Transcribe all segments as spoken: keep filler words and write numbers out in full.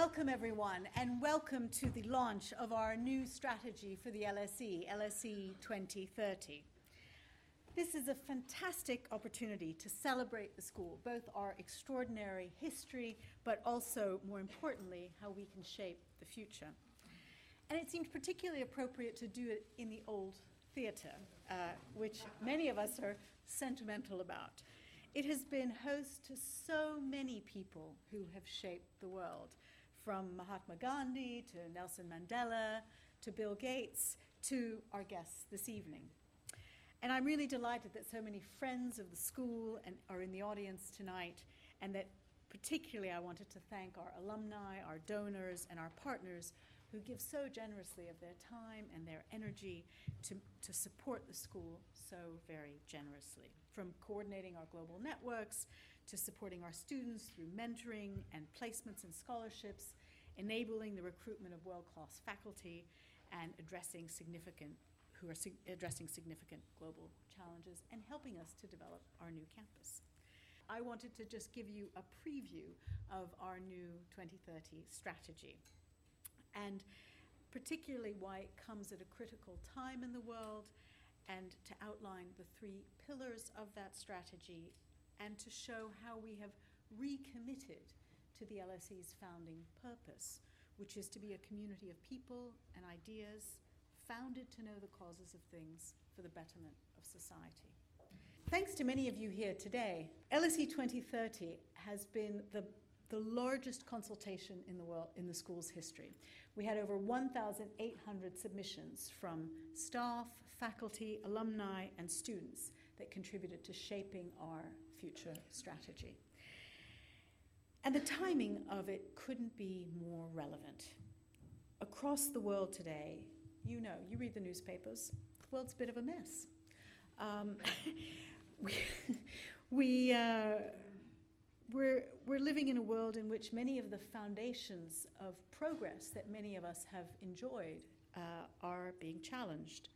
welcome everyone, and welcome to the launch of our new strategy for the L S E, L S E twenty thirty. This is a fantastic opportunity to celebrate the school, both our extraordinary history, but also, more importantly, how we can shape the future. And it seemed particularly appropriate to do it in the old theatre, uh, which many of us are sentimental about. It has been host to so many people who have shaped the world, from Mahatma Gandhi to Nelson Mandela to Bill Gates to our guests this evening. And I'm really delighted that so many friends of the school and are in the audience tonight, and that particularly I wanted to thank our alumni, our donors, and our partners who give so generously of their time and their energy to, to support the school so very generously, from coordinating our global networks to supporting our students through mentoring and placements and scholarships, enabling the recruitment of world-class faculty, and addressing significant, who are sig- addressing significant global challenges and helping us to develop our new campus. I wanted to just give you a preview of our new twenty thirty strategy, and particularly why it comes at a critical time in the world, and to outline the three pillars of that strategy, and to show how we have recommitted to the L S E's founding purpose, which is to be a community of people and ideas founded to know the causes of things for the betterment of society. Thanks to many of you here today, L S E twenty thirty has been the the largest consultation in the world, in the school's history. We had over one thousand eight hundred submissions from staff, faculty, alumni, and students that contributed to shaping our future strategy. And the timing of it couldn't be more relevant. Across the world today, you know, you read the newspapers, the world's a bit of a mess. Um, we... we uh, We're, we're living in a world in which many of the foundations of progress that many of us have enjoyed uh, are being challenged.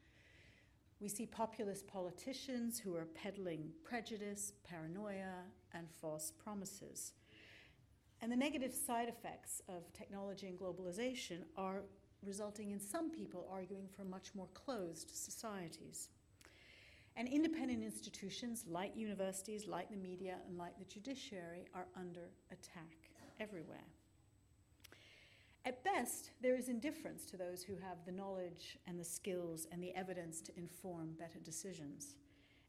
We see populist politicians who are peddling prejudice, paranoia, and false promises. And the negative side effects of technology and globalization are resulting in some people arguing for much more closed societies. And independent institutions like universities, like the media, and like the judiciary are under attack everywhere. At best, there is indifference to those who have the knowledge and the skills and the evidence to inform better decisions.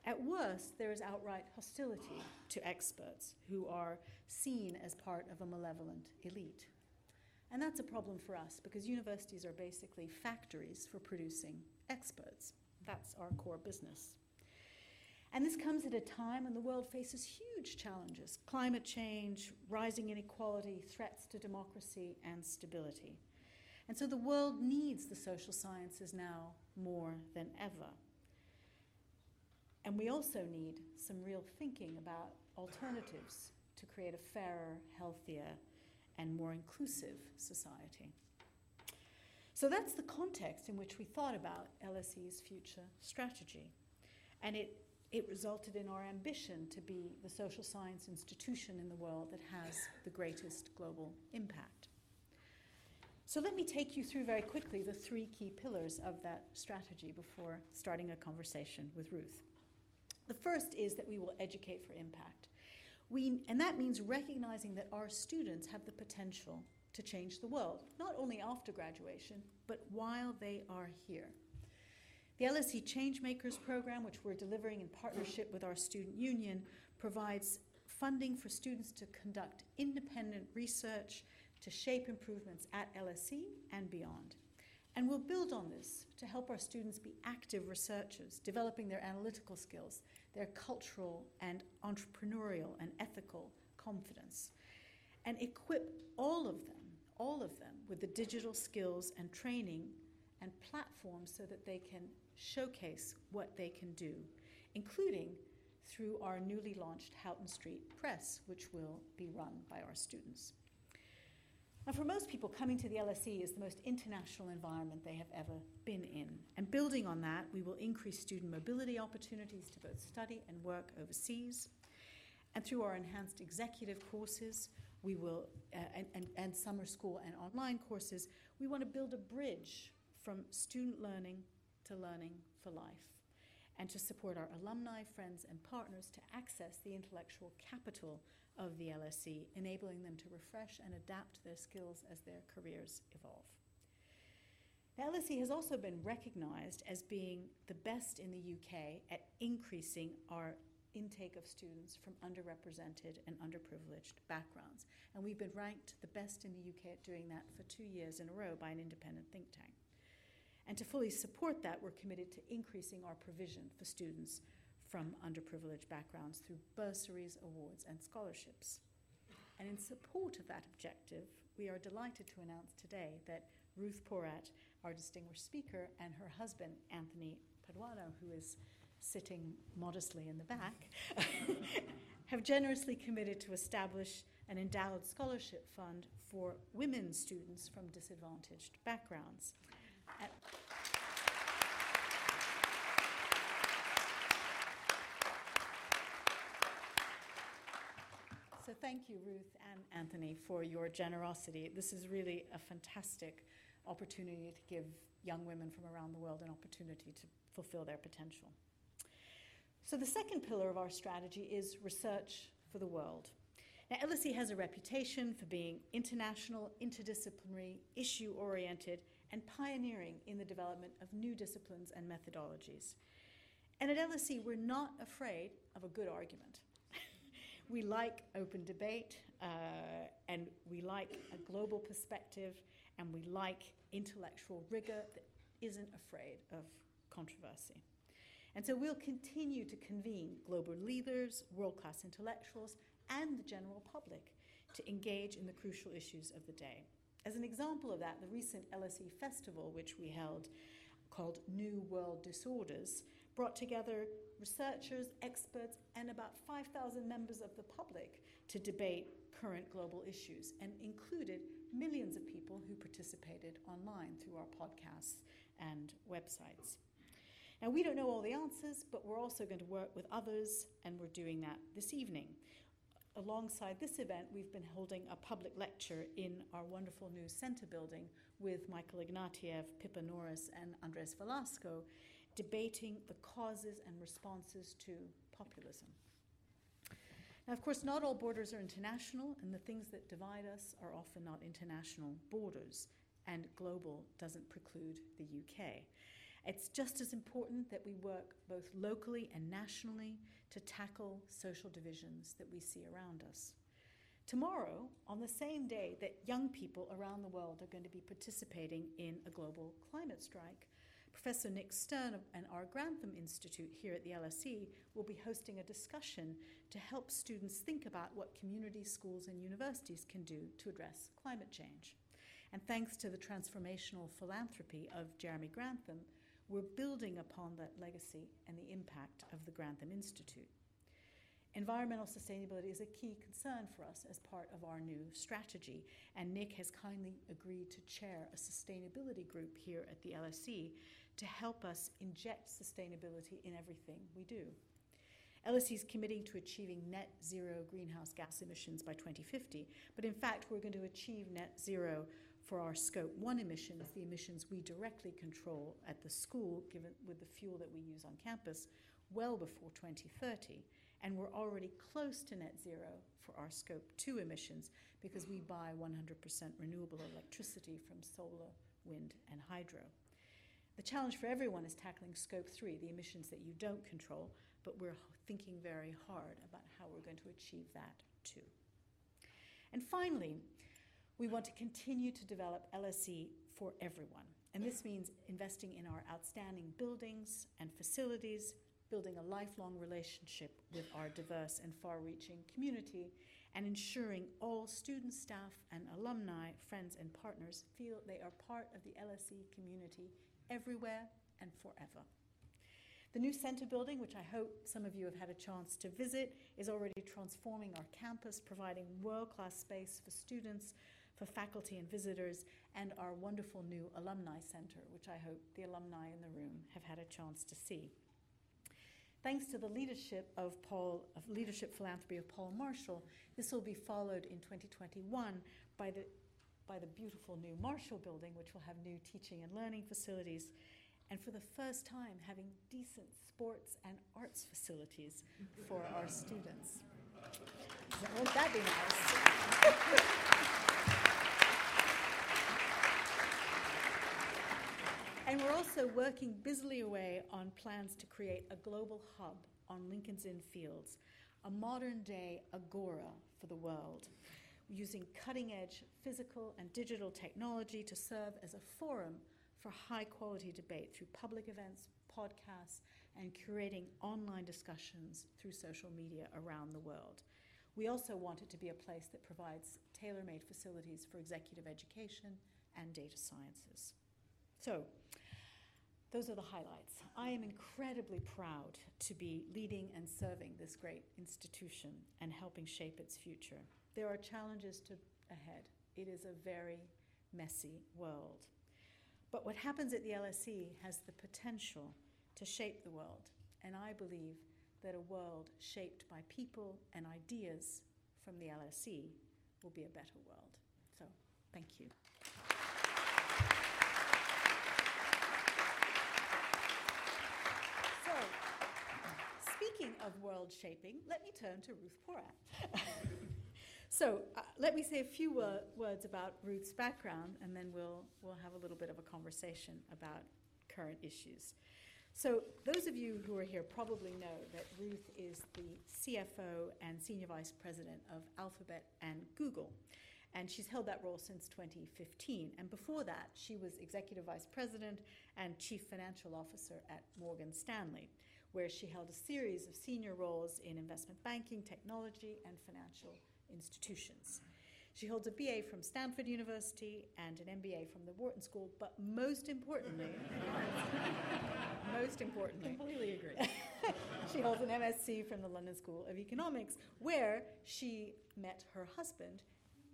At worst, there is outright hostility to experts who are seen as part of a malevolent elite. And that's a problem for us because universities are basically factories for producing experts. That's our core business. And this comes at a time when the world faces huge challenges: climate change, rising inequality, threats to democracy and stability. And so the world needs the social sciences now more than ever. And we also need some real thinking about alternatives to create a fairer, healthier, and more inclusive society. So that's the context in which we thought about L S E's future strategy. And it It resulted in our ambition to be the social science institution in the world that has the greatest global impact. So let me take you through very quickly the three key pillars of that strategy before starting a conversation with Ruth. The first is that we will educate for impact. We, and that means recognizing that our students have the potential to change the world, not only after graduation, but while they are here. The L S E Changemakers Program, which we're delivering in partnership with our student union, provides funding for students to conduct independent research to shape improvements at L S E and beyond. And we'll build on this to help our students be active researchers, developing their analytical skills, their cultural and entrepreneurial and ethical confidence, and equip all of them, all of them, with the digital skills and training and platforms so that they can showcase what they can do, including through our newly launched Houghton Street Press, which will be run by our students. Now, for most people, coming to the L S E is the most international environment they have ever been in. And building on that, we will increase student mobility opportunities to both study and work overseas. And through our enhanced executive courses, we will, uh, and, and, and summer school and online courses, we want to build a bridge from student learning to learning for life, and to support our alumni, friends, and partners to access the intellectual capital of the L S E, enabling them to refresh and adapt their skills as their careers evolve. The L S E has also been recognized as being the best in the U K at increasing our intake of students from underrepresented and underprivileged backgrounds. And we've been ranked the best in the U K at doing that for two years in a row by an independent think tank. And to fully support that, we're committed to increasing our provision for students from underprivileged backgrounds through bursaries, awards, and scholarships. And in support of that objective, we are delighted to announce today that Ruth Porat, our distinguished speaker, and her husband, Anthony Paduano, who is sitting modestly in the back, have generously committed to establish an endowed scholarship fund for women students from disadvantaged backgrounds. Uh, so thank you, Ruth and Anthony, for your generosity. This is really a fantastic opportunity to give young women from around the world an opportunity to fulfill their potential. So the second pillar of our strategy is research for the world. Now, L S E has a reputation for being international, interdisciplinary, issue-oriented, and pioneering in the development of new disciplines and methodologies. And at L S E, we're not afraid of a good argument. We like open debate, uh, and we like a global perspective, and we like intellectual rigor that isn't afraid of controversy. And so we'll continue to convene global leaders, world-class intellectuals, and the general public to engage in the crucial issues of the day. As an example of that, the recent L S E Festival, which we held, called New World Disorders, brought together researchers, experts, and about five thousand members of the public to debate current global issues, and included millions of people who participated online through our podcasts and websites. Now, we don't know all the answers, but we're also going to work with others, and we're doing that this evening. Alongside this event, we've been holding a public lecture in our wonderful new center building with Michael Ignatieff, Pippa Norris, and Andres Velasco, debating the causes and responses to populism. Now, of course, not all borders are international, and the things that divide us are often not international borders, and global doesn't preclude the U K. It's just as important that we work both locally and nationally to tackle social divisions that we see around us. Tomorrow, on the same day that young people around the world are going to be participating in a global climate strike, Professor Nick Stern and our Grantham Institute here at the L S E will be hosting a discussion to help students think about what community schools and universities can do to address climate change. And thanks to the transformational philanthropy of Jeremy Grantham, we're building upon that legacy and the impact of the Grantham Institute. Environmental sustainability is a key concern for us as part of our new strategy, and Nick has kindly agreed to chair a sustainability group here at the L S E to help us inject sustainability in everything we do. L S E is committing to achieving net zero greenhouse gas emissions by twenty fifty, but in fact we're going to achieve net zero for our scope one emissions, the emissions we directly control at the school, given with the fuel that we use on campus, well before twenty thirty. And we're already close to net zero for our scope two emissions because we buy one hundred percent renewable electricity from solar, wind, and hydro. The challenge for everyone is tackling scope three, the emissions that you don't control, but we're thinking very hard about how we're going to achieve that too. And finally, we want to continue to develop L S E for everyone. And this means investing in our outstanding buildings and facilities, building a lifelong relationship with our diverse and far-reaching community, and ensuring all students, staff, and alumni, friends, and partners feel they are part of the L S E community everywhere and forever. The new center building, which I hope some of you have had a chance to visit, is already transforming our campus, providing world-class space for students, for faculty and visitors, and our wonderful new alumni center, which I hope the alumni in the room have had a chance to see. Thanks to the leadership of Paul, of leadership philanthropy of Paul Marshall, this will be followed in twenty twenty-one by the, by the beautiful new Marshall Building, which will have new teaching and learning facilities, and for the first time having decent sports and arts facilities for our students. Won't that be nice? And we're also working busily away on plans to create a global hub on Lincoln's Inn Fields, a modern-day agora for the world, using cutting-edge physical and digital technology to serve as a forum for high-quality debate through public events, podcasts, and curating online discussions through social media around the world. We also want it to be a place that provides tailor-made facilities for executive education and data sciences. So, those are the highlights. I am incredibly proud to be leading and serving this great institution and helping shape its future. There are challenges to ahead. It is a very messy world. But what happens at the L S E has the potential to shape the world, and I believe that a world shaped by people and ideas from the L S E will be a better world. So, thank you. So, speaking of world shaping, let me turn to Ruth Porat. So uh, let me say a few wor words about Ruth's background, and then we'll, we'll have a little bit of a conversation about current issues. So those of you who are here probably know that Ruth is the C F O and Senior Vice President of Alphabet and Google, and she's held that role since twenty fifteen. And before that, she was Executive Vice President and Chief Financial Officer at Morgan Stanley, where she held a series of senior roles in investment banking, technology, and financial institutions. She holds a B A from Stanford University and an M B A from the Wharton School, but most importantly, most importantly, I completely agree. She holds an M S C from the London School of Economics, where she met her husband,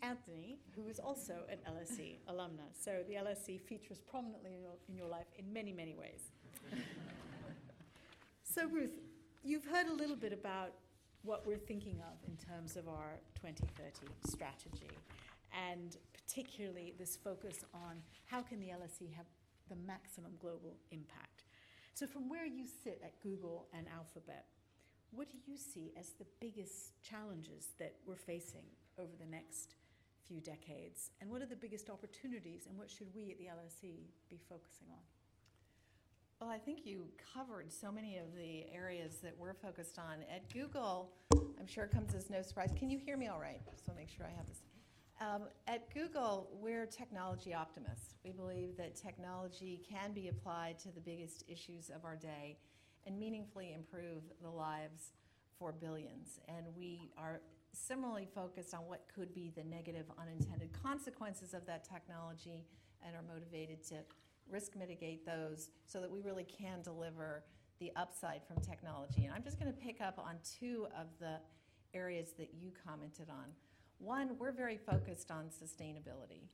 Anthony, who is also an L S E alumna. So the L S E features prominently in your, in your life in many, many ways. So Ruth, you've heard a little bit about what we're thinking of in terms of our twenty thirty strategy, and particularly this focus on how can the L S E have the maximum global impact. So from where you sit at Google and Alphabet, what do you see as the biggest challenges that we're facing over the next few decades? And what are the biggest opportunities, and what should we at the L S E be focusing on? Well, I think you covered so many of the areas that we're focused on. At Google, I'm sure it comes as no surprise. Can you hear me all right? Just want to make sure I have this. Um, at Google, we're technology optimists. We believe that technology can be applied to the biggest issues of our day and meaningfully improve the lives for billions. And we are similarly focused on what could be the negative unintended consequences of that technology and are motivated to risk mitigate those so that we really can deliver the upside from technology. And I'm just going to pick up on two of the areas that you commented on. One, we're very focused on sustainability.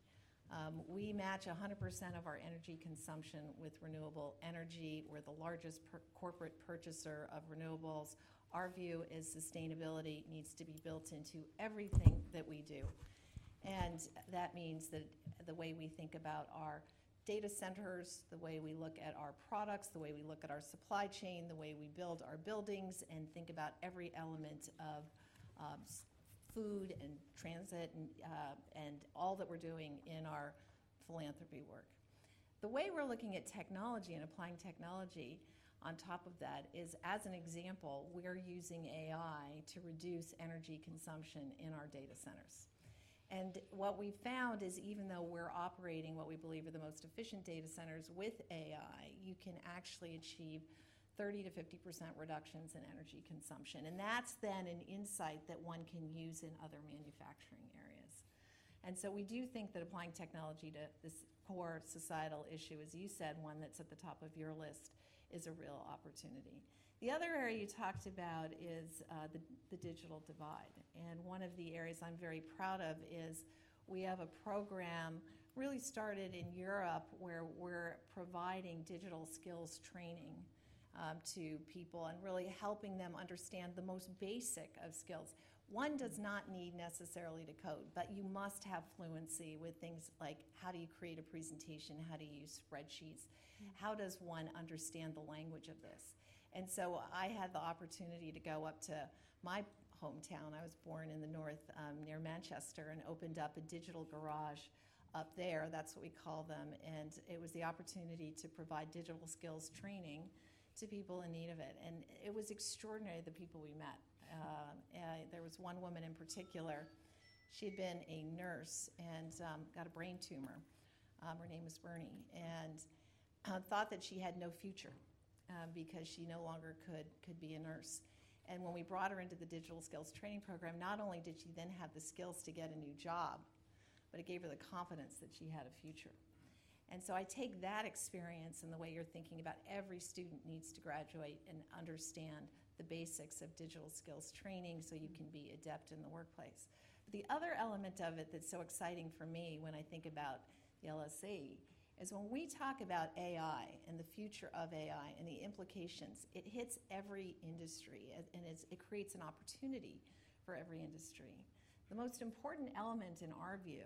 Um, we match one hundred percent of our energy consumption with renewable energy. We're the largest per corporate purchaser of renewables. Our view is sustainability needs to be built into everything that we do. And that means that the way we think about our data centers, the way we look at our products, the way we look at our supply chain, the way we build our buildings, and think about every element of um, food and transit and, uh, and all that we're doing in our philanthropy work. The way we're looking at technology and applying technology on top of that is, as an example, we're using A I to reduce energy consumption in our data centers. And what we found is, even though we're operating what we believe are the most efficient data centers with A I, you can actually achieve thirty to fifty percent reductions in energy consumption. And that's then an insight that one can use in other manufacturing areas. And so we do think that applying technology to this core societal issue, as you said, one that's at the top of your list, is a real opportunity. The other area you talked about is uh, the, the digital divide. And one of the areas I'm very proud of is we have a program really started in Europe where we're providing digital skills training um, to people and really helping them understand the most basic of skills. One does not need necessarily to code, but you must have fluency with things like how do you create a presentation, how do you use spreadsheets, mm-hmm. how does one understand the language of this? And so I had the opportunity to go up to my hometown. I was born in the north um, near Manchester and opened up a digital garage up there, that's what we call them, and it was the opportunity to provide digital skills training to people in need of it. And it was extraordinary, the people we met. Uh, uh, there was one woman in particular, she'd been a nurse and um, got a brain tumor. Um, her name was Bernie, and uh, thought that she had no future uh, because she no longer could, could be a nurse. And when we brought her into the digital skills training program, not only did she then have the skills to get a new job, but it gave her the confidence that she had a future. And so I take that experience and the way you're thinking about every student needs to graduate and understand the basics of digital skills training so you can be adept in the workplace. But the other element of it that's so exciting for me when I think about the L S E is when we talk about A I and the future of A I and the implications, it hits every industry and it's, it creates an opportunity for every industry. The most important element in our view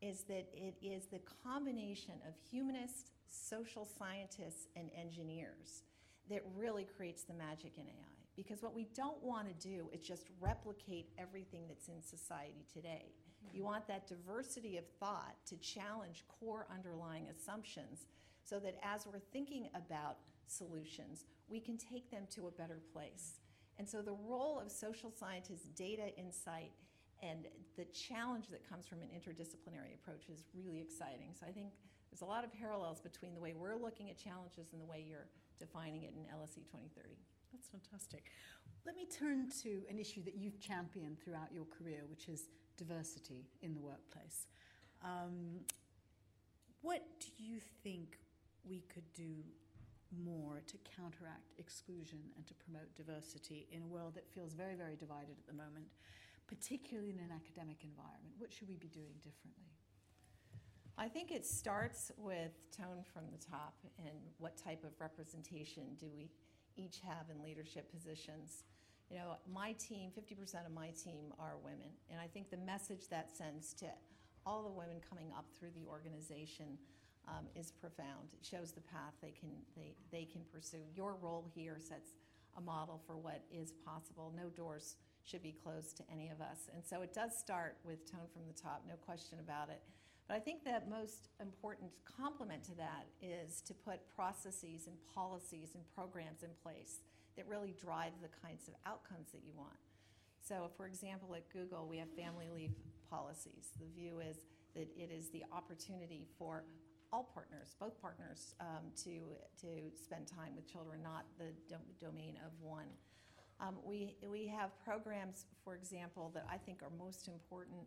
is that it is the combination of humanists, social scientists, and engineers that really creates the magic in A I. Because what we don't want to do is just replicate everything that's in society today. Mm-hmm. You want that diversity of thought to challenge core underlying assumptions so that as we're thinking about solutions, we can take them to a better place. And so the role of social scientists, data insight, and the challenge that comes from an interdisciplinary approach is really exciting. So I think there's a lot of parallels between the way we're looking at challenges and the way you're defining it in L S E twenty thirty. That's fantastic. Let me turn to an issue that you've championed throughout your career, which is diversity in the workplace. Um, what do you think we could do more to counteract exclusion and to promote diversity in a world that feels very, very divided at the moment, particularly in an academic environment? What should we be doing differently? I think it starts with tone from the top and what type of representation do we each have in leadership positions. You know, my team, fifty percent of my team are women, and I think the message that sends to all the women coming up through the organization Um, is profound. It shows the path they can they, they can pursue. Your role here sets a model for what is possible. No doors should be closed to any of us. And so it does start with tone from the top, no question about it. But I think the most important complement to that is to put processes and policies and programs in place that really drive the kinds of outcomes that you want. So, for example, at Google, we have family leave policies. The view is that it is the opportunity for all partners, both partners, um, to to spend time with children, not the do domain of one. Um, we, we have programs, for example, that I think are most important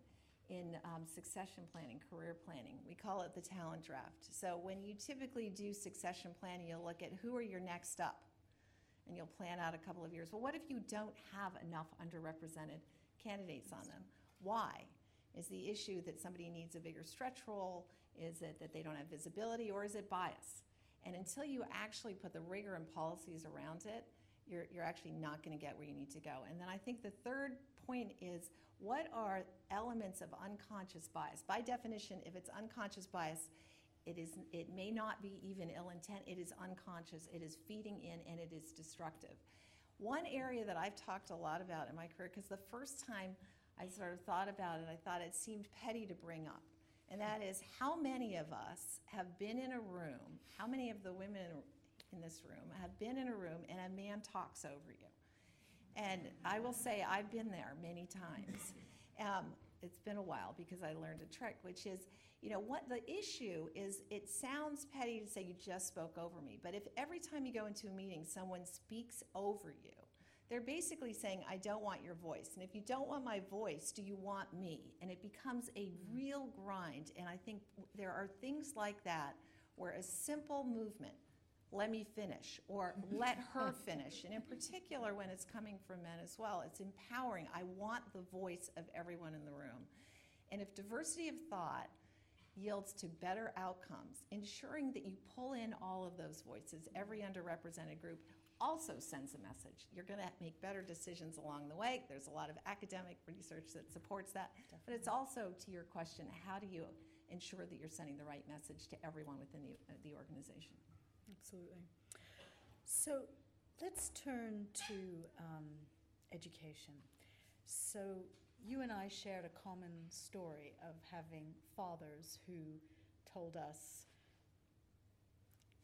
in um, succession planning, career planning. We call it the talent draft. So when you typically do succession planning, you'll look at who are your next up, and you'll plan out a couple of years. Well, what if you don't have enough underrepresented candidates on them? Why? Is the issue that somebody needs a bigger stretch role? Is it that they don't have visibility, or is it bias? And until you actually put the rigor and policies around it, you're, you're actually not going to get where you need to go. And then I think the third point is, what are elements of unconscious bias? By definition, if it's unconscious bias, it is, it may not be even ill intent. It is unconscious. It is feeding in, and it is destructive. One area that I've talked a lot about in my career, because the first time I sort of thought about it, I thought it seemed petty to bring up. And that is, how many of us have been in a room, how many of the women in this room have been in a room and a man talks over you? And I will say I've been there many times. Um, it's been a while because I learned a trick, which is, you know, what the issue is, it sounds petty to say you just spoke over me, but if every time you go into a meeting someone speaks over you, they're basically saying, I don't want your voice. And if you don't want my voice, do you want me? And it becomes a real grind. And I think there are things like that where a simple movement, let me finish, or let her finish. And in particular, when it's coming from men as well, it's empowering. I want the voice of everyone in the room. And if diversity of thought yields to better outcomes, ensuring that you pull in all of those voices, every underrepresented group, also sends a message. You're going to make better decisions along the way. There's a lot of academic research that supports that. Definitely. But it's also, to your question, how do you ensure that you're sending the right message to everyone within the, uh, the organization? Absolutely. So let's turn to um, education. So you and I shared a common story of having fathers who told us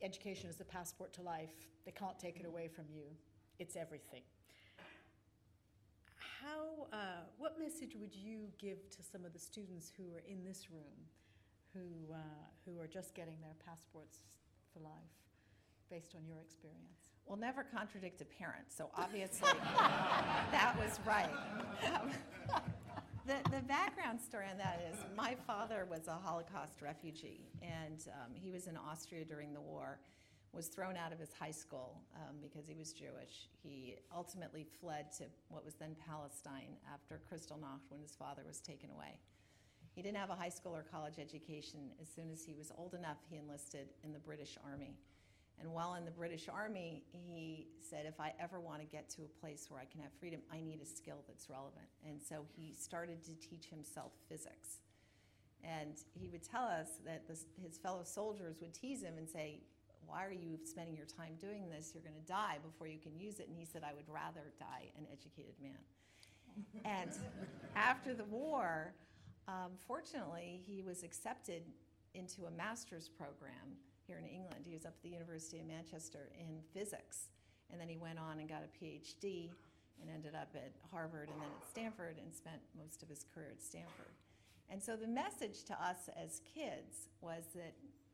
education is the passport to life. They can't take it away from you. It's everything. How, uh, what message would you give to some of the students who are in this room who, uh, who are just getting their passports for life, based on your experience? Well, never contradict a parent, so obviously that was right. Um, the, the background story on that is my father was a Holocaust refugee, and um, he was in Austria during the war, was thrown out of his high school um, because he was Jewish. He ultimately fled to what was then Palestine after Kristallnacht when his father was taken away. He didn't have a high school or college education. As soon as he was old enough, he enlisted in the British Army. And while in the British Army, he said, if I ever want to get to a place where I can have freedom, I need a skill that's relevant. And so he started to teach himself physics. And he would tell us that this, his fellow soldiers would tease him and say, why are you spending your time doing this? You're going to die before you can use it. And he said, I would rather die an educated man. And after the war, um, fortunately, he was accepted into a master's program here in England. He was up at the University of Manchester in physics, and then he went on and got a PhD and ended up at Harvard and then at Stanford and spent most of his career at Stanford. And so the message to us as kids was that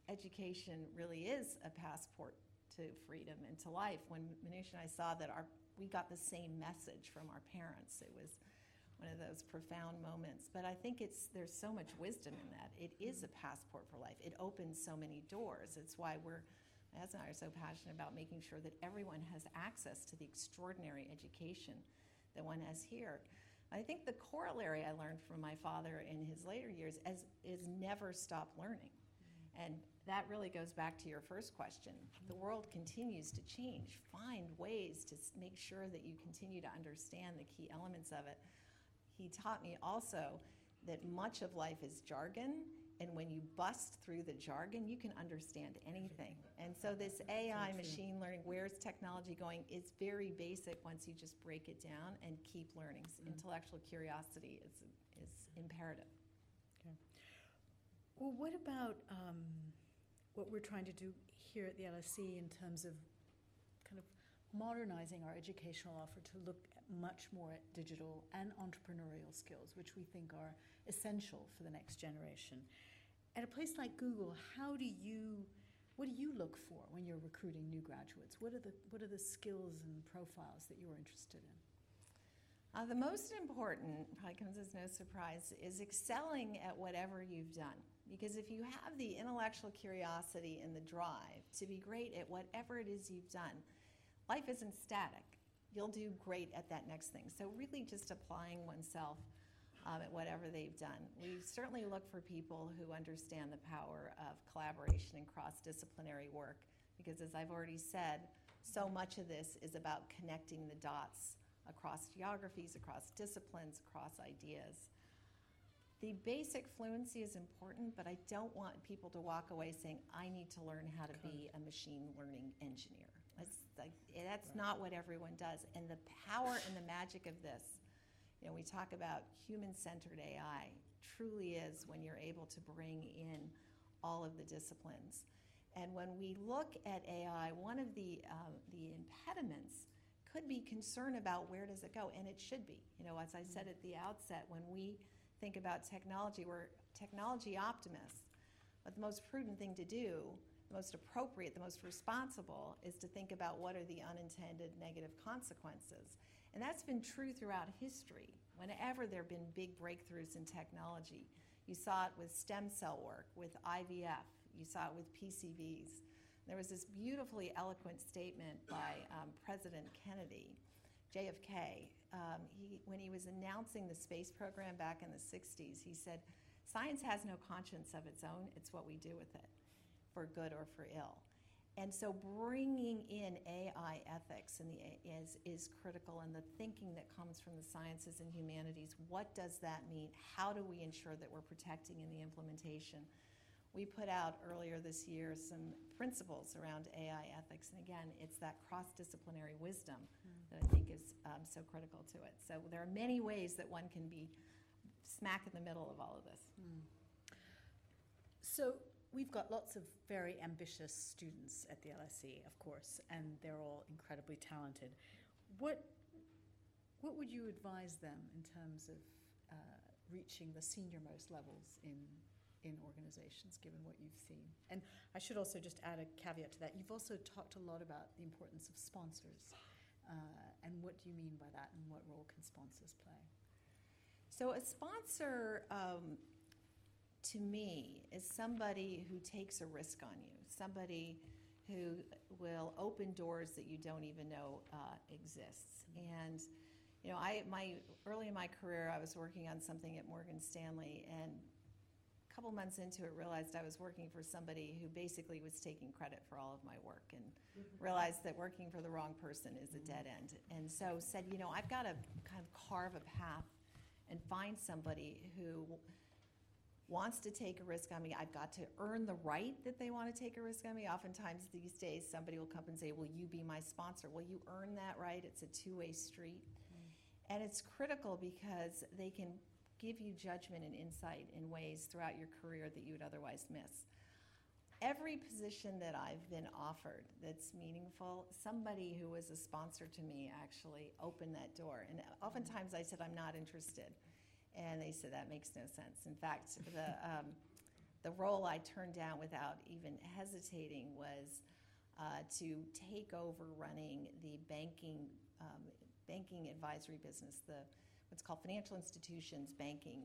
education really is a passport to freedom and to life. When Manoush and I saw that, our, we got the same message from our parents. It was one of those profound moments, but I think it's there's so much wisdom in that. It is a passport for life. It opens so many doors. It's why we're, as I are so passionate about making sure that everyone has access to the extraordinary education that one has here. I think the corollary I learned from my father in his later years is, is never stop learning. And that really goes back to your first question. The world continues to change. Find ways to make sure that you continue to understand the key elements of it. He taught me also that much of life is jargon, and when you bust through the jargon, you can understand anything. And so this A I, machine learning, where's technology going, is very basic once you just break it down and keep learning. So intellectual curiosity is, is imperative. Okay. Well, what about um, what we're trying to do here at the L S E in terms of kind of modernizing our educational offer to look at much more at digital and entrepreneurial skills, which we think are essential for the next generation? At a place like Google, how do you, what do you look for when you're recruiting new graduates? What are the, what are the skills and profiles that you're interested in? Uh, the most important, probably comes as no surprise, is excelling at whatever you've done. Because if you have the intellectual curiosity and the drive to be great at whatever it is you've done, life isn't static. You'll do great at that next thing. So really just applying oneself um, at whatever they've done. We certainly look for people who understand the power of collaboration and cross-disciplinary work, because as I've already said, so much of this is about connecting the dots across geographies, across disciplines, across ideas. The basic fluency is important, but I don't want people to walk away saying, I need to learn how to be a machine learning engineer. That's, like, that's not what everyone does. And the power and the magic of this, you know, we talk about human-centered A I, truly is when you're able to bring in all of the disciplines. And when we look at A I, one of the, um, the impediments could be concern about where does it go, and it should be. You know, as I said at the outset, when we think about technology, we're technology optimists, but the most prudent thing to do, the most appropriate, the most responsible, is to think about what are the unintended negative consequences. And that's been true throughout history. Whenever there have been big breakthroughs in technology, you saw it with stem cell work, with I V F, you saw it with P C Vs. There was this beautifully eloquent statement by um, President Kennedy, J F K. Um, he, when he was announcing the space program back in the sixties, he said, science has no conscience of its own, it's what we do with it, for good or for ill. And so bringing in A I ethics in the, is, is critical, and the thinking that comes from the sciences and humanities. What does that mean? How do we ensure that we're protecting in the implementation? We put out earlier this year some principles around A I ethics, and again, it's that cross-disciplinary wisdom mm. that I think is um, so critical to it. So there are many ways that one can be smack in the middle of all of this. Mm. So we've got lots of very ambitious students at the L S E, of course, and they're all incredibly talented. What, what would you advise them in terms of uh, reaching the senior-most levels in, in organizations, given what you've seen? And I should also just add a caveat to that. You've also talked a lot about the importance of sponsors, uh, and what do you mean by that, and what role can sponsors play? So a sponsor, um, to me, is somebody who takes a risk on you, somebody who will open doors that you don't even know uh, exists. And you know, I my early in my career, I was working on something at Morgan Stanley, and a couple months into it, realized I was working for somebody who basically was taking credit for all of my work, and realized that working for the wrong person is a dead end. And so said, you know, I've got to kind of carve a path and find somebody who wants to take a risk on me. I've got to earn the right that they want to take a risk on me. Oftentimes these days somebody will come and say, will you be my sponsor? Will you earn that right? It's a two-way street. Mm. And it's critical because they can give you judgment and insight in ways throughout your career that you would otherwise miss. Every position that I've been offered that's meaningful, somebody who was a sponsor to me actually opened that door. And oftentimes I said, I'm not interested. And they said, that makes no sense. In fact, the, um, the role I turned down without even hesitating was uh, to take over running the banking, um, banking advisory business, the, what's called financial institutions banking,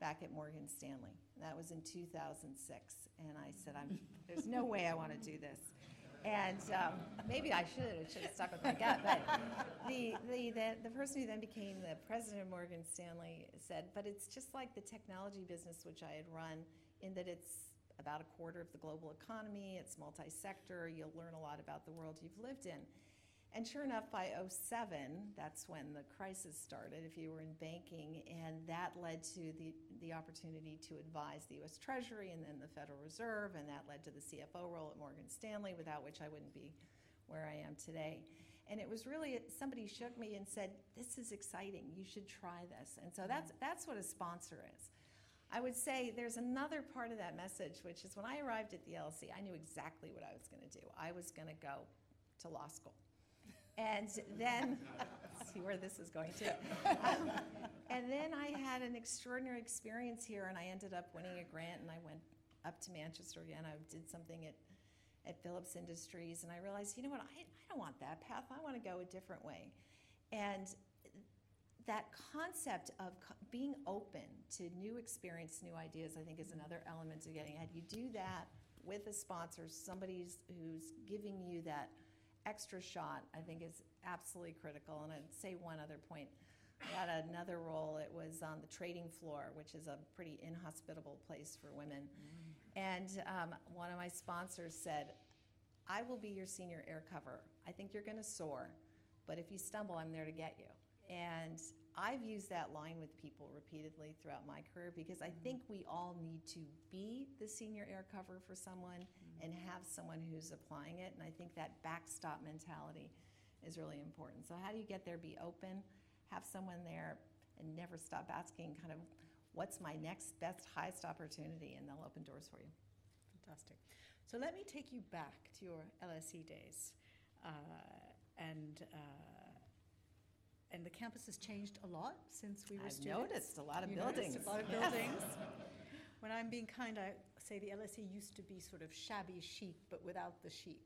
back at Morgan Stanley. And that was in two thousand six. And I said, I'm, there's no way I want to do this. And um, maybe I should have, should have stuck with my gut, but the, the, the, the person who then became the president of Morgan Stanley said, but it's just like the technology business which I had run, in that it's about a quarter of the global economy, it's multi-sector, you'll learn a lot about the world you've lived in. And sure enough, by oh seven, that's when the crisis started, if you were in banking, and that led to the, the opportunity to advise the U S Treasury and then the Federal Reserve, and that led to the C F O role at Morgan Stanley, without which I wouldn't be where I am today. And it was really, somebody shook me and said, this is exciting, you should try this. And so that's, that's what a sponsor is. I would say there's another part of that message, which is when I arrived at the L S E, I knew exactly what I was going to do. I was going to go to law school. And then, see where this is going to. Um, and then I had an extraordinary experience here, and I ended up winning a grant, and I went up to Manchester again. I did something at, at Phillips Industries, and I realized, you know what, I, I don't want that path. I want to go a different way. And that concept of co being open to new experience, new ideas, I think is another element to getting ahead. You do that with a sponsor, somebody who's giving you that extra shot, I think, is absolutely critical. And I'd say one other point. I had another role. It was on the trading floor, which is a pretty inhospitable place for women. And um, one of my sponsors said, I will be your senior air cover. I think you're going to soar, but if you stumble, I'm there to get you. And I've used that line with people repeatedly throughout my career, because I think we all need to be the senior air cover for someone and have someone who's applying it. And I think that backstop mentality is really important. So how do you get there? Be open, have someone there, and never stop asking kind of what's my next best, highest opportunity, and they'll open doors for you. Fantastic. So let me take you back to your L S E days. Uh, and. Uh, And the campus has changed a lot since we were I've students. I've noticed a lot of you buildings. a lot of buildings. When I'm being kind, I say the L S E used to be sort of shabby chic, but without the chic.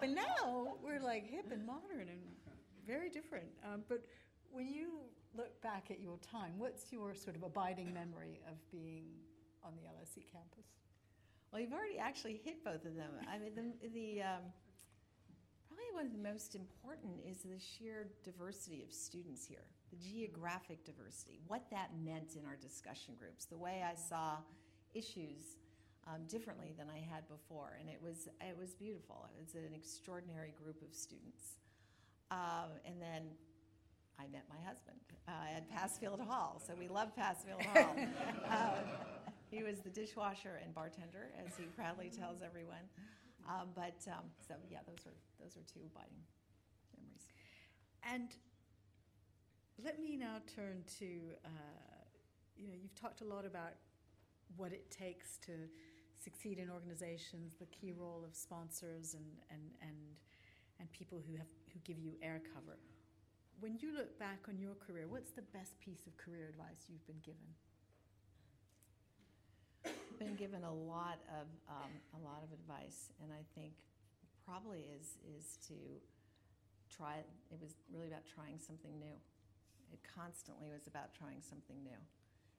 But now we're like hip and modern and very different. Um, but when you look back at your time, what's your sort of abiding memory of being on the L S E campus? Well, you've already actually hit both of them. I mean, the... the um, Probably one of the most important is the sheer diversity of students here, the geographic diversity, what that meant in our discussion groups, the way I saw issues um, differently than I had before, and it was it was beautiful. It was an extraordinary group of students. Um, and then I met my husband uh, at Passfield Hall, so we love Passfield Hall. um, he was the dishwasher and bartender, as he proudly tells everyone. Um, but um, so yeah, those are those are two abiding memories. And let me now turn to uh, you know you've talked a lot about what it takes to succeed in organizations, the key role of sponsors and and and and people who have who give you air cover. When you look back on your career, what's the best piece of career advice you've been given? I've been given a lot of um, a lot of advice, and I think probably is is to try. It was really about trying something new. It constantly was about trying something new,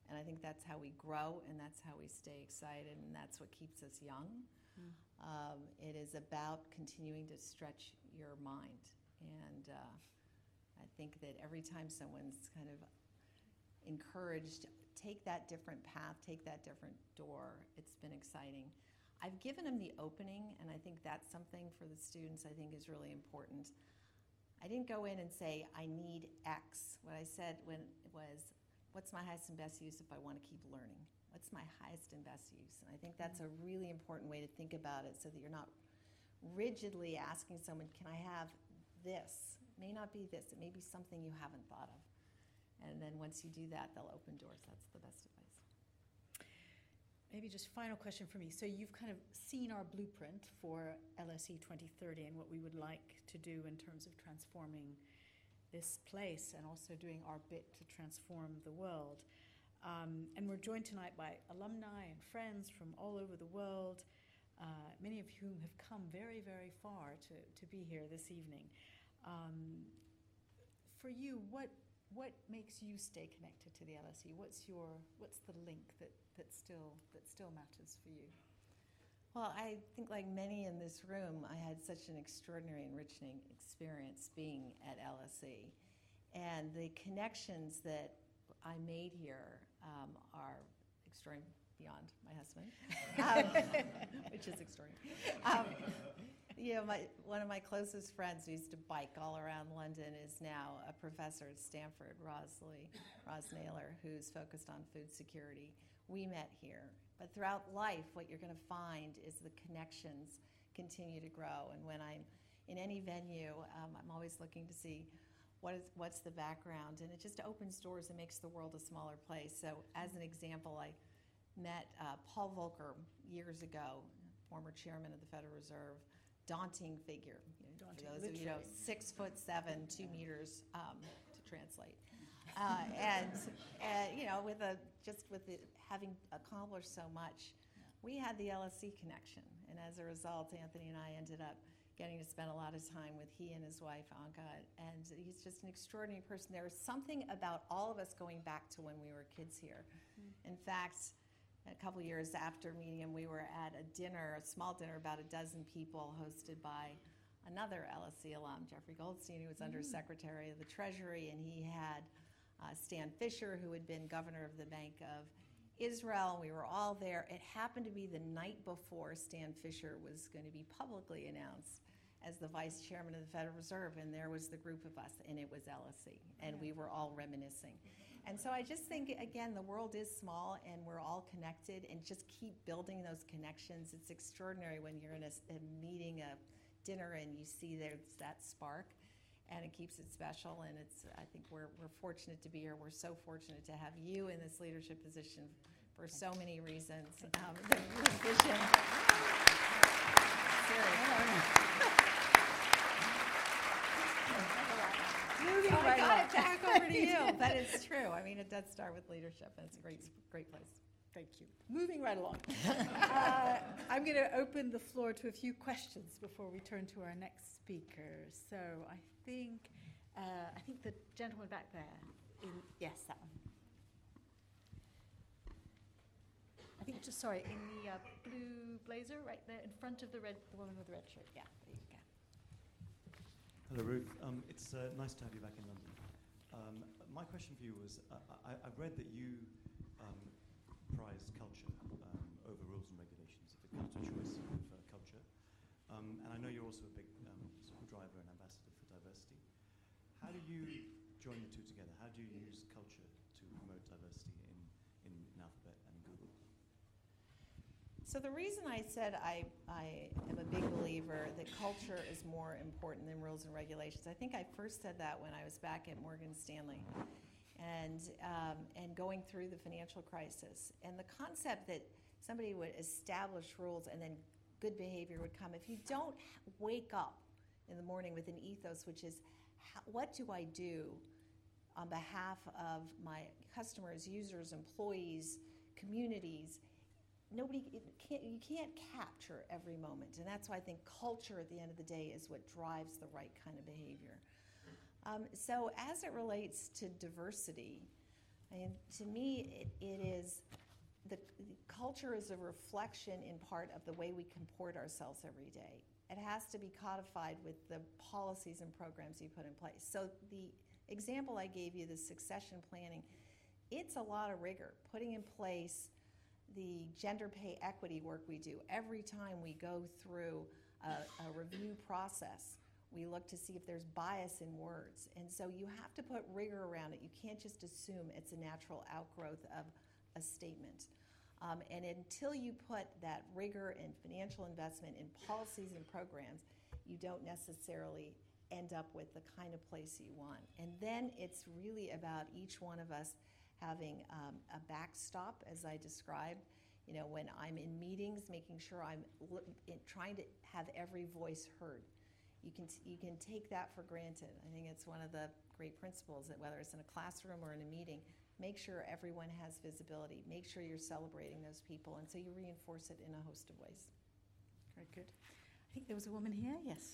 and I think that's how we grow, and that's how we stay excited, and that's what keeps us young. Mm. Um, it is about continuing to stretch your mind, and uh, I think that every time someone's kind of encouraged, take that different path, take that different door, it's been exciting. I've given them the opening, and I think that's something for the students I think is really important. I didn't go in and say, I need X. What I said when was, what's my highest and best use if I want to keep learning? What's my highest and best use? And I think that's a really important way to think about it, so that you're not rigidly asking someone, can I have this? May not be this, it may be something you haven't thought of. And then once you do that, they'll open doors. That's the best advice. Maybe just final question for me. So you've kind of seen our blueprint for L S E twenty thirty and what we would like to do in terms of transforming this place and also doing our bit to transform the world. Um, and we're joined tonight by alumni and friends from all over the world, uh, many of whom have come very, very far to, to be here this evening. Um, for you, what what makes you stay connected to the L S E? What's your what's the link that, that still that still matters for you? Well, I think like many in this room, I had such an extraordinary, enriching experience being at L S E, and the connections that I made here um, are extraordinary beyond my husband, um, which is extraordinary. Um, You know, my, one of my closest friends who used to bike all around London is now a professor at Stanford, Rosley Rosnaylor, who's focused on food security. We met here. But throughout life, what you're going to find is the connections continue to grow. And when I'm in any venue, um, I'm always looking to see what is, what's the background. And it just opens doors and makes the world a smaller place. So as an example, I met uh, Paul Volcker years ago, former chairman of the Federal Reserve. Daunting figure, you know, daunting, for those literally. Of you know, six foot seven, two meters um, to translate, uh, and, and you know, with a just with it, having accomplished so much, we had the L S E connection, and as a result, Anthony and I ended up getting to spend a lot of time with he and his wife Anka, and he's just an extraordinary person. There was something about all of us going back to when we were kids here. In fact, a couple years after meeting him, we were at a dinner, a small dinner, about a dozen people, hosted by another L S E alum, Jeffrey Goldstein, who was mm-hmm. Undersecretary of the Treasury, and he had uh, Stan Fisher, who had been governor of the Bank of Israel. We were all there. It happened to be the night before Stan Fisher was going to be publicly announced as the vice chairman of the Federal Reserve, and there was the group of us, and it was L S E, and we were all reminiscing. And so I just think, again, the world is small, and we're all connected, and just keep building those connections. It's extraordinary when you're in a, a meeting, a dinner, and you see there's that spark, and it keeps it special, and it's, I think we're, we're fortunate to be here. We're so fortunate to have you in this leadership position for so many reasons. Um, the position. Moving oh, right I got on. It back over to you, but it's true. I mean, it does start with leadership, and it's a great, great place. Thank you. Moving right along. uh, I'm going to open the floor to a few questions before we turn to our next speaker. So I think, uh, I think the gentleman back there. In, yes, that one. I think just sorry in the uh, blue blazer right there in front of the red, the woman with the red shirt. Yeah, there you go. Hello, Ruth. Um, it's uh, nice to have you back in London. Um, my question for you was, uh, I, I've read that you um, prize culture um, over rules and regulations. also a big um, sort of driver and ambassador for diversity. How do you join the two together? How do you use culture to promote diversity in, in, in Alphabet and Google? So the reason I said I, I am a big believer that culture is more important than rules and regulations, I think I first said that when I was back at Morgan Stanley and, um, and going through the financial crisis. And the concept that somebody would establish rules and then good behavior would come. If you don't wake up in the morning with an ethos, which is, what do I do on behalf of my customers, users, employees, communities? Nobody, it can't, you can't capture every moment, and that's why I think culture at the end of the day is what drives the right kind of behavior. Um, so as it relates to diversity, I mean, to me it, it is, the, the culture is a reflection in part of the way we comport ourselves every day. It has to be codified with the policies and programs you put in place. So the example I gave you, the succession planning, it's a lot of rigor, putting in place the gender pay equity work we do. Every time we go through a, a review process, we look to see if there's bias in words. And so you have to put rigor around it. You can't just assume it's a natural outgrowth of a statement. Um, and until you put that rigor and financial investment in policies and programs, you don't necessarily end up with the kind of place you want. And then it's really about each one of us having um, a backstop, as I described, you know, when I'm in meetings, making sure I'm in, trying to have every voice heard. You can, you can take that for granted. I think it's one of the great principles that whether it's in a classroom or in a meeting, make sure everyone has visibility. Make sure you're celebrating those people, and so you reinforce it in a host of ways. Very good. I think there was a woman here, yes.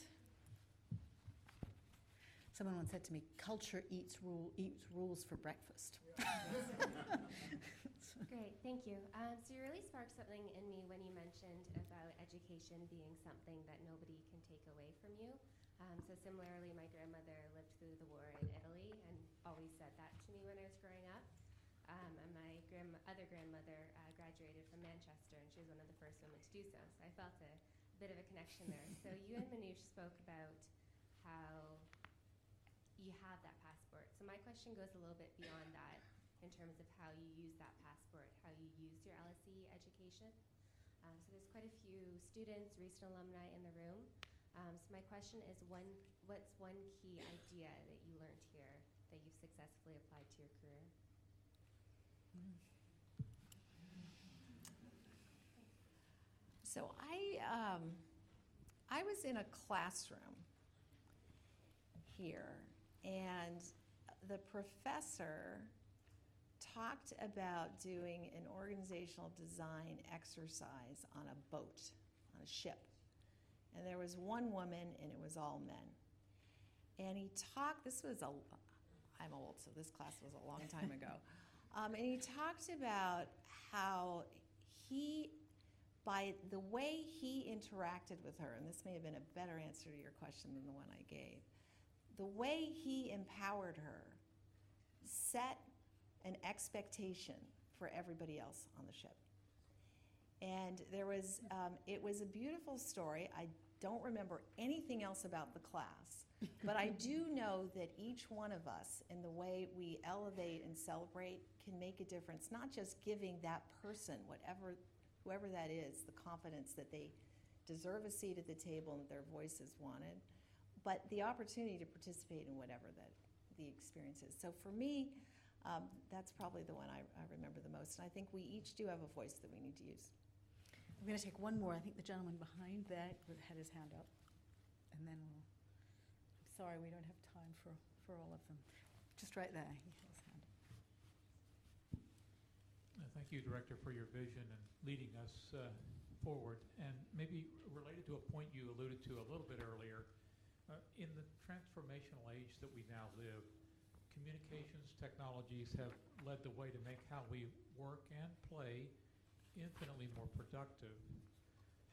Someone once said to me, "Culture eats rule eats rules for breakfast." Great, thank you. Um, so you really sparked something in me when you mentioned about education being something that nobody can take away from you. Um, so similarly, my grandmother lived through the war in Italy and always said that to me when I was growing up. Um, and my grandma, other grandmother uh, graduated from Manchester, and she was one of the first women to do so. So I felt a bit of a connection there. So you and Manoush spoke about how you have that passport. So my question goes a little bit beyond that in terms of how you use that passport, how you use your L S E education. Um, so there's quite a few students, recent alumni in the room. Um, so my question is, one, what's one key idea that you learned here that you've successfully applied to your career? So I, um, I was in a classroom here. And the professor talked about doing an organizational design exercise on a boat, on a ship. And there was one woman, and it was all men. And he talked, this was a, I'm old, so this class was a long time ago. Um, and he talked about how he, by the way he interacted with her, and this may have been a better answer to your question than the one I gave, the way he empowered her set an expectation for everybody else on the ship. And there was, um, it was a beautiful story. I don't remember anything else about the class, but I do know that each one of us in the way we elevate and celebrate can make a difference, not just giving that person, whatever, whoever that is, the confidence that they deserve a seat at the table and that their voice is wanted, but the opportunity to participate in whatever that the experience is. So for me, um, that's probably the one I, I remember the most. And I think we each do have a voice that we need to use. I'm going to take one more. I think the gentleman behind that had his hand up. And then we'll, I'm sorry, we don't have time for, for all of them. Just right there, he had his hand up. Thank you, Director, for your vision and leading us uh, forward. And maybe related to a point you alluded to a little bit earlier, Uh, in the transformational age that we now live, communications technologies have led the way to make how we work and play infinitely more productive.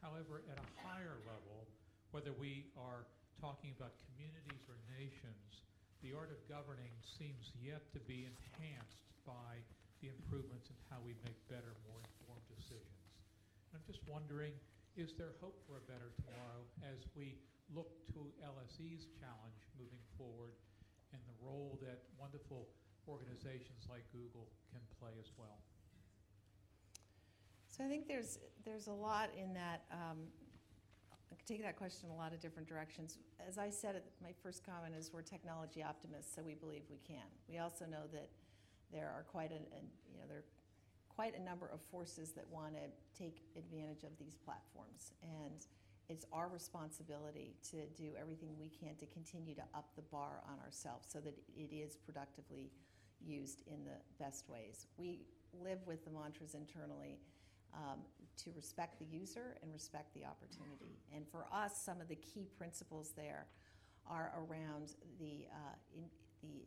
However, at a higher level, whether we are talking about communities or nations, the art of governing seems yet to be enhanced by the improvements in how we make better, more informed decisions. And I'm just wondering Is there hope for a better tomorrow as we look to L S E's challenge moving forward and the role that wonderful organizations like Google can play as well? So I think there's there's a lot in that. Um, I could take that question in a lot of different directions. As I said, my first comment is we're technology optimists, so we believe we can. We also know that there are quite a, a you know there are quite a number of forces that want to take advantage of these platforms, and it's our responsibility to do everything we can to continue to up the bar on ourselves so that it is productively used in the best ways. We live with the mantras internally. Um, to respect the user and respect the opportunity. And for us, some of the key principles there are around the, uh, in, the,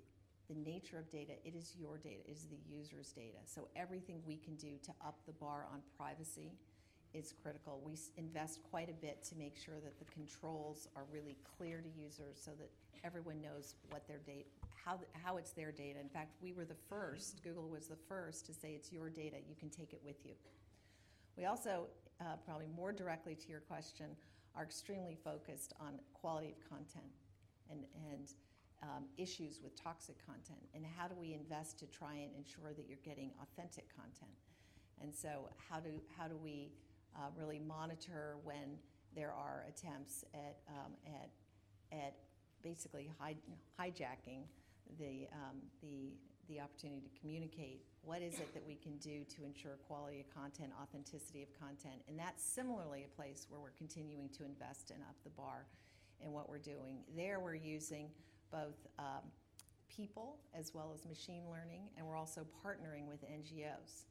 the nature of data. It is your data, it is the user's data. So everything we can do to up the bar on privacy is critical. We invest quite a bit to make sure that the controls are really clear to users so that everyone knows what their data, how, how it's their data. In fact, we were the first, Google was the first to say it's your data, you can take it with you. We also, uh, probably more directly to your question, are extremely focused on quality of content and, and um, issues with toxic content, and how do we invest to try and ensure that you're getting authentic content. And so how do, how do we uh, really monitor when there are attempts at, um, at, at basically hijacking the, um, the, the opportunity to communicate? What is it that we can do to ensure quality of content, authenticity of content? And that's similarly a place where we're continuing to invest and up the bar in what we're doing. There we're using both um, people as well as machine learning, and we're also partnering with N G Os.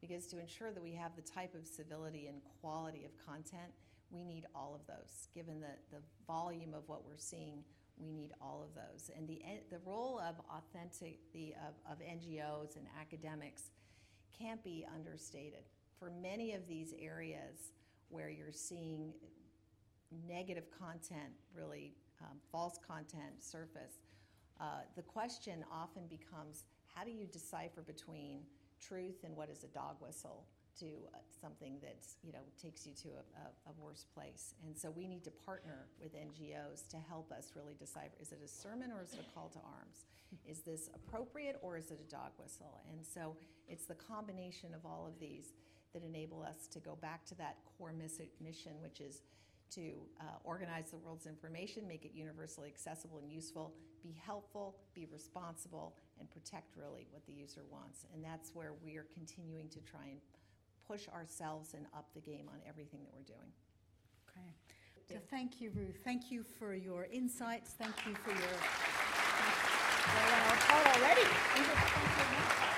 Because to ensure that we have the type of civility and quality of content, we need all of those. Given the, the volume of what we're seeing, we need all of those. And the, the role of authentic, the, of, of N G Os and academics can't be understated. For many of these areas where you're seeing negative content, really um, false content surface, uh, the question often becomes, how do you decipher between truth and what is a dog whistle to something that you know takes you to a, a, a worse place? And so we need to partner with N G Os to help us really decipher, is it a sermon or is it a call to arms? Is this appropriate or is it a dog whistle? And so it's the combination of all of these that enable us to go back to that core mission, which is to uh, organize the world's information, make it universally accessible and useful, be helpful, be responsible, and protect really what the user wants. And that's where we are continuing to try and push ourselves and up the game on everything that we're doing. Okay. So thank you, Ruth. Thank you for your insights. Thank you for your... We're on our call already. Thank you so much.